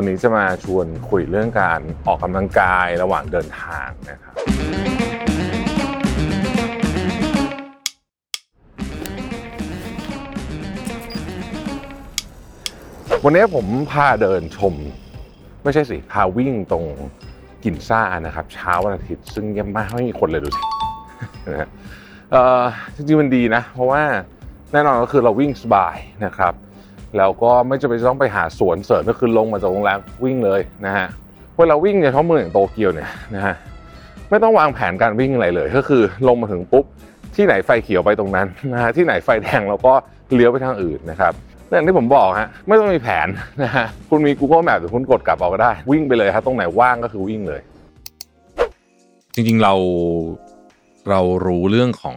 วันนี้จะมาชวนคุยเรื่องการออกกำลังกายระหว่างเดินทางนะครับวันนี้ผมพาเดินชมไม่ใช่สิพาวิ่งตรงกินซ่านะครับเช้าวันอาทิตย์ซึ่งยังไม่มีคนเลยดูสินะจริงๆมันดีนะเพราะว่าแน่นอนก็คือเราวิ่งสบายนะครับแล้วก็ไม่จำเป็นต้องไปหาสวนเสริมก็คือลงมาจากโรงแรมวิ่งเลยนะฮะเวลาวิ่งในท้องเมืองอย่างโตเกียวเนี่ยนะฮะไม่ต้องวางแผนการวิ่งอะไรเลยก็คือลงมาถึงปุ๊บที่ไหนไฟเขียวไปตรงนั้นนะฮะที่ไหนไฟแดงเราก็เลี้ยวไปทางอื่นนะครับนั่นที่ผมบอกฮะไม่ต้องมีแผนนะฮะคุณมี Google Map หรือคุณกดกลับเอาก็ได้วิ่งไปเลยฮะตรงไหนว่างก็คือวิ่งเลยจริงๆเรารู้เรื่องของ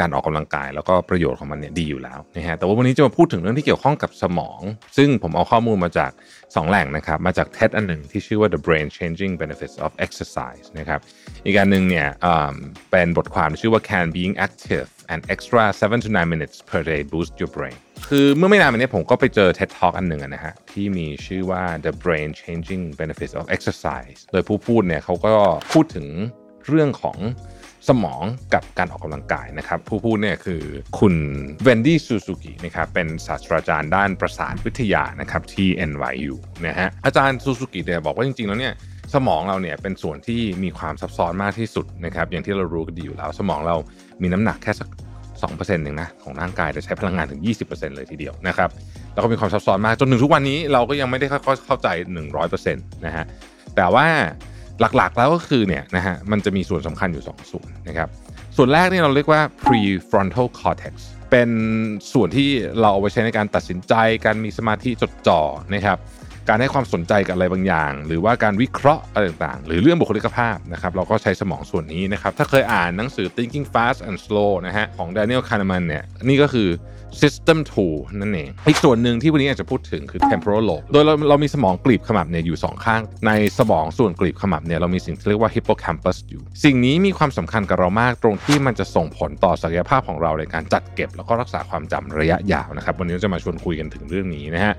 การออกกำลังกายแล้วก็ประโยชน์ของมันเนี่ยดีอยู่แล้วนะฮะแต่ว่าวันนี้จะมาพูดถึงเรื่องที่เกี่ยวข้องกับสมองซึ่งผมเอาข้อมูลมาจาก2แหล่งนะครับมาจาก TED อันหนึ่งที่ชื่อว่า The Brain Changing Benefits of Exercise นะครับอีกอันหนึ่งเนี่ยเป็นบทความที่ชื่อว่า Can Being Active an Extra 7 to 9 Minutes Per Day Boost Your Brain คือเมื่อไม่นานมานี้ผมก็ไปเจอ TED Talk อันหนึ่งนะฮะที่มีชื่อว่า The Brain Changing Benefits of Exercise โดยผู้พูดเนี่ยเขาก็พูดถึงเรื่องของสมองกับการออกกำลังกายนะครับผู้พูดเนี่ยคือคุณเวนดี้ซูซูกินะครับเป็นศาสตราจารย์ด้านประสาทวิทยานะครับที่ NYU นะฮะอาจารย์ซูซูกิเนี่ยบอกว่าจริงๆแล้วเนี่ยสมองเราเนี่ยเป็นส่วนที่มีความซับซ้อนมากที่สุดนะครับอย่างที่เรารู้กันดีอยู่แล้วสมองเรามีน้ำหนักแค่สัก 2% เองนะของร่างกายแต่ใช้พลังงานถึง 20% เลยทีเดียวนะครับแล้วก็มีความซับซ้อนมากจนถึงทุกวันนี้เราก็ยังไม่ได้เข้าใจ 100% นะฮะแต่ว่าหลักๆแล้วก็คือเนี่ยนะฮะมันจะมีส่วนสำคัญอยู่2ส่วนนะครับส่วนแรกนี่เราเรียกว่า prefrontal cortex เป็นส่วนที่เราเอาไว้ใช้ในการตัดสินใจการมีสมาธิจดจ่อนะครับการให้ความสนใจกับอะไรบางอย่างหรือว่าการวิเคราะห์อะไรต่างๆหรือเรื่องบุคลิกภาพนะครับเราก็ใช้สมองส่วนนี้นะครับถ้าเคยอ่านหนังสือ Thinking Fast and Slow นะฮะของ Daniel Kahneman เนี่ยนี่ก็คือ System 2นั่นเองอีกส่วนหนึ่งที่วันนี้อาจจะพูดถึงคือ Temporal Lobe โดยเรามีสมองกลีบขมับเนี่ยอยู่2ข้างในสมองส่วนกลีบขมับเนี่ยเรามีสิ่งที่เรียกว่า Hippocampus อยู่สิ่งนี้มีความสำคัญกับเรามากตรงที่มันจะส่งผลต่อศักยภาพของเราในการจัดเก็บแล้วก็รักษาความจำระยะยาวนะครับวันนี้จะมาชวนคุยกันถึงเรื่องนี้นะฮะ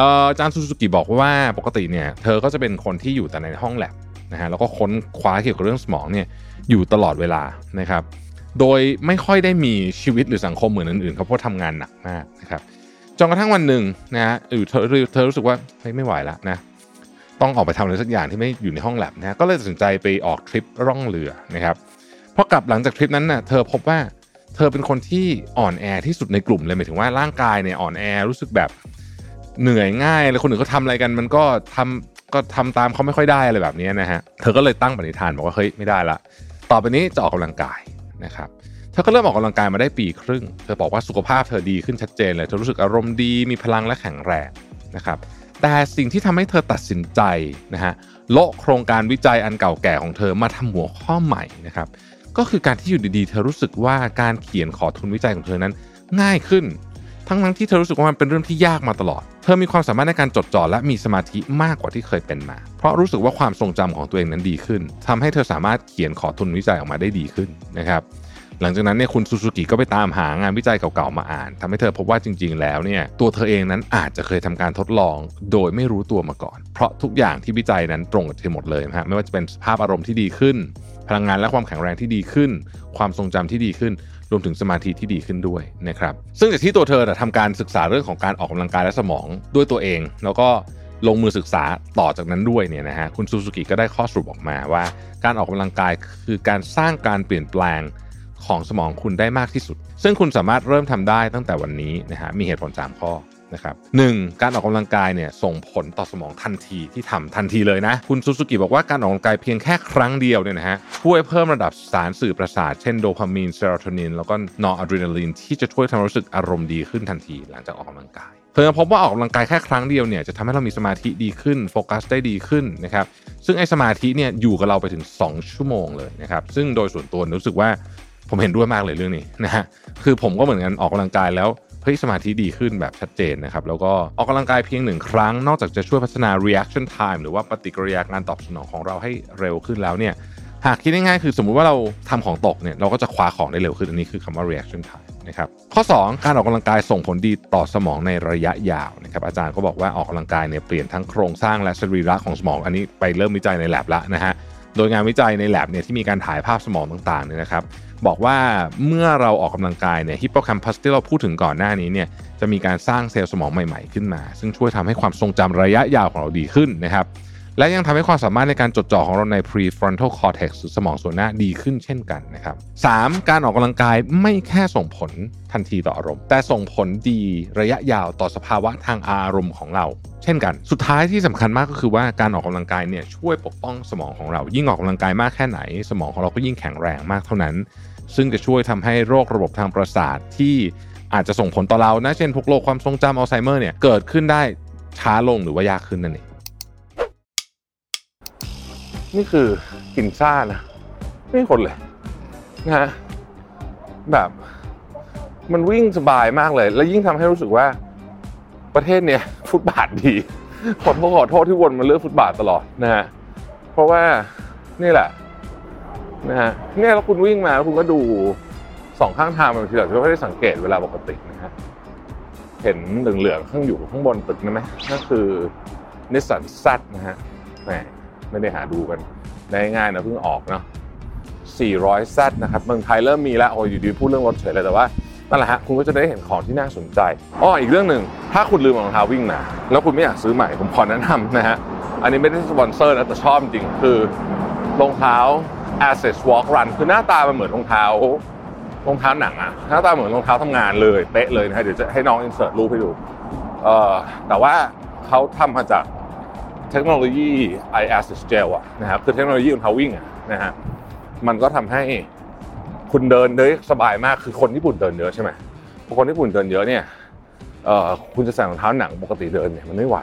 อาจารย์ซูซูกิบอกว่าปกติเนี่ยเธอก็จะเป็นคนที่อยู่แต่ในห้องแลบนะฮะแล้วก็ค้นคว้าเกี่ยวกับเรื่องสมองเนี่ยอยู่ตลอดเวลานะครับโดยไม่ค่อยได้มีชีวิตหรือสังคมเหมือนอื่นๆเขาเพราะทำงานหนักมากนะครับจนกระทั่งวันหนึ่งนะฮะเธอรู้สึกว่าไม่ไหวแล้วนะต้องออกไปทำอะไรสักอย่างที่ไม่อยู่ในห้องแลบนะก็เลยตัดสินใจไปออกทริปร่องเรือนะครับพอกลับหลังจากทริปนั้นนะเธอพบว่าเธอเป็นคนที่อ่อนแอที่สุดในกลุ่มเลยหมายถึงว่าร่างกายเนี่ยอ่อนแอรู้สึกแบบเหนื่อยง่ายแล้วคนอื่นเขาทำอะไรกันมันก็ทำตามเขาไม่ค่อยได้อะไรแบบนี้นะฮะเธอก็เลยตั้งปณิธานบอกว่าเฮ้ยไม่ได้ละต่อไปนี้จะออกกำลังกายนะครับเธอก็เริ่มออกกำลังกายมาได้ปีครึ่งเธอบอกว่าสุขภาพเธอดีขึ้นชัดเจนเลยเธอรู้สึกอารมณ์ดีมีพลังและแข็งแรงนะครับแต่สิ่งที่ทำให้เธอตัดสินใจนะฮะเลาะโครงการวิจัยอันเก่าแก่ของเธอมาทำหัวข้อใหม่นะครับก็คือการที่อยู่ดีๆเธอรู้สึกว่าการเขียนขอทุนวิจัยของเธอนั้นง่ายขึ้นทั้งที่เธอรู้สึกว่ามันเป็นเรื่องที่ยากมาตลอดเธอมีความสามารถในการจดจ่อและมีสมาธิมากกว่าที่เคยเป็นมาเพราะรู้สึกว่าความทรงจำของตัวเองนั้นดีขึ้นทำให้เธอสามารถเขียนขอทุนวิจัยออกมาได้ดีขึ้นนะครับหลังจากนั้นเนี่ยคุณซูซูกิก็ไปตามหางานวิจัยเก่าๆมาอ่านทำให้เธอพบว่าจริงๆแล้วเนี่ยตัวเธอเองนั้นอาจจะเคยทำการทดลองโดยไม่รู้ตัวมาก่อนเพราะทุกอย่างที่วิจัยนั้นตรงกับเธอหมดเลยนะฮะไม่ว่าจะเป็นสภาพอารมณ์ที่ดีขึ้นพลังงานและความแข็งแรงที่ดีขึ้นความทรงจำที่ดีขึ้นรวมถึงสมาธิที่ดีขึ้นด้วยนะครับซึ่งจากที่ตัวเธอทำการศึกษาเรื่องของการออกกำลังกายและสมองด้วยตัวเองแล้วก็ลงมือศึกษาต่อจากนั้นด้วยเนี่ยนะฮะคุณซูซูกิก็ได้ข้อสรุปออกมาว่าการออกกำลังกายคือการสร้างการเปลี่ยนแปลงของสมองคุณได้มากที่สุดซึ่งคุณสามารถเริ่มทำได้ตั้งแต่วันนี้นะฮะมีเหตุผล3ข้อนะครับ 1. การออกกำลังกายเนี่ยส่งผลต่อสมองทันทีที่ทำทันทีเลยนะคุณซูซูกิบอกว่าการออกกำลังกายเพียงแค่ครั้งเดียวเนี่ยนะฮะช่วยเพิ่มระดับสารสื่อประสาทเช่นโดพามีนเซโรโทนินแล้วก็นอร์อะดรีนาลีนที่จะช่วยทำให้รู้สึกอารมณ์ดีขึ้นทันทีหลังจากออกกำลังกายเธอพบว่าออกกำลังกายแค่ครั้งเดียวเนี่ยจะทำให้เรามีสมาธิดีขึ้นโฟกัสได้ดีขึ้นนะครับซึ่งไอ้สมาธิเนี่ยอยู่กับเราไปถึง2ชั่วโมงเลยนะครับซึ่งโดยส่วนตัวรู้สึกว่าผมเห็นด้วยมากเลยเรื่องนี้นะฮะคือผมก็เหมือนกันออกกำลังกายแล้วสมาธิดีขึ้นแบบชัดเจนนะครับแล้วก็ออกกำลังกายเพียง1ครั้งนอกจากจะช่วยพัฒนา reaction time หรือว่าปฏิกิริยาการตอบสนองของเราให้เร็วขึ้นแล้วเนี่ยหากคิดง่ายๆคือสมมุติว่าเราทำของตกเนี่ยเราก็จะคว้าของได้เร็วขึ้นอันนี้คือคำว่า reaction time นะครับข้อ2การออกกำลังกายส่งผลดีต่อสมองในระยะยาวนะครับอาจารย์ก็บอกว่าออกกำลังกายเนี่ยเปลี่ยนทั้งโครงสร้างและสรีระของสมองอันนี้ไปเริ่มวิจัยใน lab ละนะฮะโดยงานวิจัยใน lab เนี่ยที่มีการถ่ายภาพสมองต่างๆเนี่ยนะครับบอกว่าเมื่อเราออกกำลังกายเนี่ยฮิปโปแคมปัสที่เราพูดถึงก่อนหน้านี้เนี่ยจะมีการสร้างเซลล์สมองใหม่ๆขึ้นมาซึ่งช่วยทำให้ความทรงจำระยะยาวของเราดีขึ้นนะครับและยังทำให้ความสามารถในการจดจ่อของเราใน prefrontal cortex หรือสมองส่วนหน้าดีขึ้นเช่นกันนะครับ 3. การออกกำลังกายไม่แค่ส่งผลทันทีต่ออารมณ์แต่ส่งผลดีระยะยาวต่อสภาวะทางอารมณ์ของเราเช่นกันสุดท้ายที่สำคัญมากก็คือว่าการออกกำลังกายเนี่ยช่วยปกป้องสมองของเรายิ่งออกกำลังกายมากแค่ไหนสมองของเราก็ยิ่งแข็งแรงมากเท่านั้นซึ่งจะช่วยทำให้โรคระบบทางประสาทที่อาจจะส่งผลต่อเรานะเช่นพวกโรคความทรงจำอัลไซเมอร์เนี่ยเกิดขึ้นได้ช้าลงหรือว่ายากขึ้นนั่นเองนี่คือกินซ่านะไม่คนเลยนะฮะแบบมันวิ่งสบายมากเลยแล้วยิ่งทำให้รู้สึกว่าประเทศเนี้ยฟุตบาทดีขอโทษที่วนมาเลือกฟุตบาทตลอดนะฮะเพราะว่านี่แหละนะฮะเนี่ยแล้วคุณวิ่งมาแล้วคุณก็ดูสองข้างทางมันทีหลังคุณก็ได้สังเกตเวลาปกตินะฮะเห็นเหลืองๆข้างอยู่ข้างบนตึกนั่นไหมนั่นคือนิสสันซัดนะฮะไม่ได้หาดูกันได้ง่ายนะเพิ่งออกเนาะ400 Z นะครับเมืองไทยเริ่มมีแล้วโอ้ยอยู่ดีพูดเรื่องรถเฉยเลยแต่ว่านั่นแหละฮะคุณก็จะได้เห็นของที่น่าสนใจอ้ออีกเรื่องหนึ่งถ้าคุณลืมรองเท้าวิ่งมาแล้วคุณไม่อยากซื้อใหม่ผมขอแนะนำนะฮะอันนี้ไม่ได้สปอนเซอร์นะแต่ชอบจริงคือรองเท้า ASICS Walk Run คือหน้าตามันเหมือนรองเท้าหนังอะหน้าตาเหมือนรองเท้าทำงานเลยเป๊ะเลยนะเดี๋ยวจะให้น้องอินเสิร์ตรูปให้ดูแต่ว่าเขาทำมาจากเทคโนโลยี ASICS Gel อ่ะนะครับคือเทคโนโลยีของเขาวิ่งอ่ะนะฮะมันก็ทำให้คุณเดินได้สบายมากคือคนญี่ปุ่นเดินเยอะใช่ไหมพอคนญี่ปุ่นเดินเยอะเนี่ยคุณจะใส่รองเท้าหนังปกติเดินเนี่ยมันไม่ไหว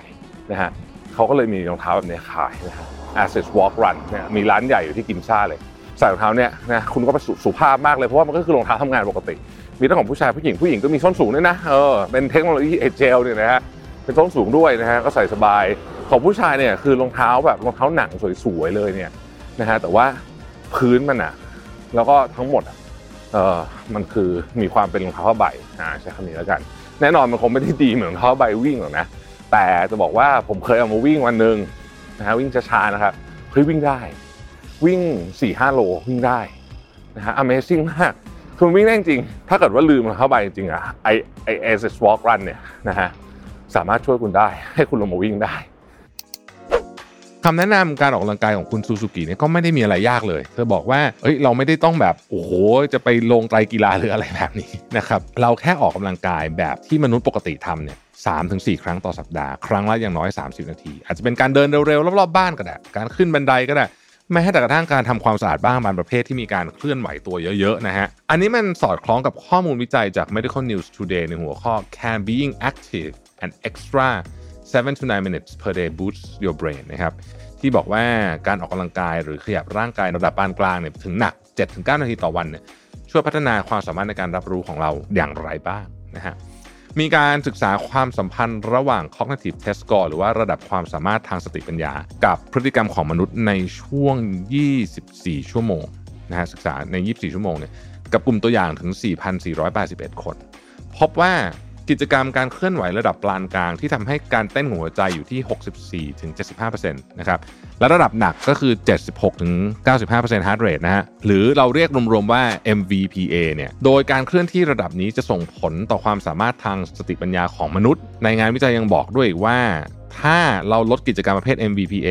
นะฮะเขาก็เลยมีรองเท้าแบบนี้ขายนะฮะ ASICS Walk Run เนี่ยมีร้านใหญ่อยู่ที่กิมซ่าเลยใส่รองเท้าเนี่ยนะคุณก็สุภาพมากเลยเพราะว่ามันก็คือรองเท้าทำงานปกติมีทั้งของผู้ชายผู้หญิงก็มีส้นสูงด้วยนะเป็นเทคโนโลยี Gel เนี่ยนะฮะเป็นส้นสูงด้วยนะฮะก็ใส่สบายของผู้ชายเนี่ยคือรองเท้าแบบรองเท้าหนังสวยๆเลยเนี่ยนะฮะแต่ว่าพื้นมันอ่ะแล้วก็ทั้งหมดมันคือมีความเป็นรองเท้าผ้าใบใช้คำนี้แล้วกันแน่นอนมันคงไม่ได้ดีเหมือนรองเท้าผ้าใบวิ่งหรอกนะแต่จะบอกว่าผมเคยเอามาวิ่งวันนึงนะฮะวิ่งช้าๆนะครับเฮ้ยวิ่งได้วิ่ง 4-5 โลวิ่งได้นะฮะ Amazing มากคือวิ่งได้จริงถ้าเกิดว่าลืมรองเท้าผ้าใบจริงอ่ะไอ ASICS Walk Run เนี่ยนะฮะสามารถช่วยคุณได้ให้คุณลงมาวิ่งได้คำแนะนำการออกกำลังกายของคุณซูซูกิเนี่ยก็ไม่ได้มีอะไรยากเลยเธอบอกว่าเฮ้ยเราไม่ได้ต้องแบบโอ้โหจะไปลงไตรกีฬาหรืออะไรแบบนี้นะครับเราแค่ออกกำลังกายแบบที่มนุษย์ปกติทำเนี่ย 3-4 ครั้งต่อสัปดาห์ครั้งละอย่างน้อย30นาทีอาจจะเป็นการเดินเร็วๆรอบๆบ้านก็ได้การขึ้นบันไดก็ได้แม้แต่กระทั่งการทำความสะอาดบ้างบางประเภทที่มีการเคลื่อนไหวตัวเยอะๆนะฮะอันนี้มันสอดคล้องกับข้อมูลวิจัยจาก Medical News Today ในหัวข้อ Can Being Active and Extra 7-9 minutes per day boosts your brain นะครับที่บอกว่าการออกกำลังกายหรือขยับร่างกายระดับปานกลางเนี่ยถึงหนัก 7-9 นาทีต่อวันเนี่ยช่วยพัฒนาความสามารถในการรับรู้ของเราอย่างไรบ้างนะฮะมีการศึกษาความสัมพันธ์ระหว่าง cognitive test score หรือว่าระดับความสามารถทางสติปัญญากับพฤติกรรมของมนุษย์ในช่วง24ชั่วโมงนะฮะศึกษาใน24ชั่วโมงเนี่ยกับกลุ่มตัวอย่างถึง 4,481 คนพบว่ากิจกรรมการเคลื่อนไหวระดับปานกลางที่ทำให้การเต้นหัวใจอยู่ที่ 64-75% นะครับและระดับหนักก็คือ 76-95% heart rate นะฮะหรือเราเรียกรวมๆว่า MVPA เนี่ยโดยการเคลื่อนที่ระดับนี้จะส่งผลต่อความสามารถทางสติปัญญาของมนุษย์ในงานวิจัยยังบอกด้วยว่าถ้าเราลดกิจกรรมประเภท MVPA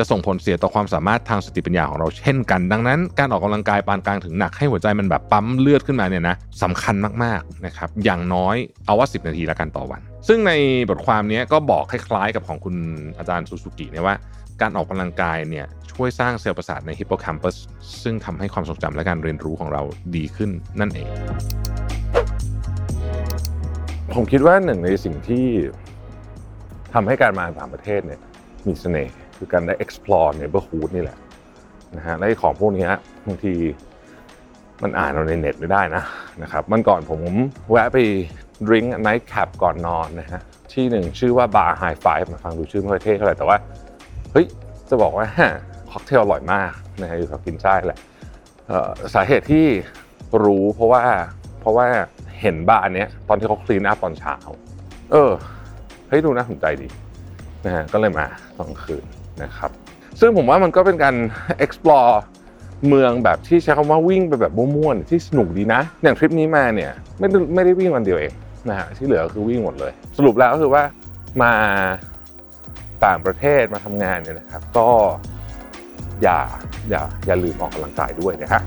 จะส่งผลเสียต่อความสามารถทางสติปัญญาของเราเช่นกันดังนั้นการออกกำลังกายปานกลางถึงหนักให้หัวใจมันแบบปั๊มเลือดขึ้นมาเนี่ยนะสำคัญมากๆนะครับอย่างน้อยเอาว่า10นาทีละกันต่อวันซึ่งในบทความนี้ก็บอกคล้ายๆกับของคุณอาจารย์ซูซูกิเนี่ยว่าการออกกำลังกายเนี่ยช่วยสร้างเซลล์ประสาทใน Hippocampus ซึ่งทำให้ความทรงจำและการเรียนรู้ของเราดีขึ้นนั่นเองผมคิดว่าหนึ่งในสิ่งที่ทำให้การมาต่างประเทศเนี่ยมีเสน่ห์คือการได้ explore neighborhood นี่แหละนะฮะและของพวกนี้บางทีมันอ่านเอาในเน็ตไม่ได้นะนะครับเมื่อก่อนผมแวะไปดื่ม night cap ก่อนนอนนะฮะที่หนึ่งชื่อว่า Bar Hi-Fi มาฟังดูชื่อไม่ค่อยเท่เท่าไหร่แต่ว่าเฮ้ยจะบอกว่าค็อกเทลอร่อยมากนะฮะอยู่กับกินใช่แหละสาเหตุที่รู้เพราะว่าเ เห็นบ้าอันเนี้ยตอนที่เขาคลีนอัพตอนเช้าเฮ้ยดูน่าสนใจดีนะฮะก็เลยมาตอนคืนนะครับซึ่งผมว่ามันก็เป็นการ explore เมืองแบบที่ใช้คำว่าวิ่งไปแบบมั่วๆที่สนุกดีนะอย่างทริปนี้มาเนี่ยไม่ได้วิ่งวันเดียวเองนะฮะที่เหลือคือวิ่งหมดเลยสรุปแล้วก็คือว่ามาต่างประเทศมาทำงานเนี่ยนะครับก็อย่าลืมออกกำลังกายด้วยนะฮะ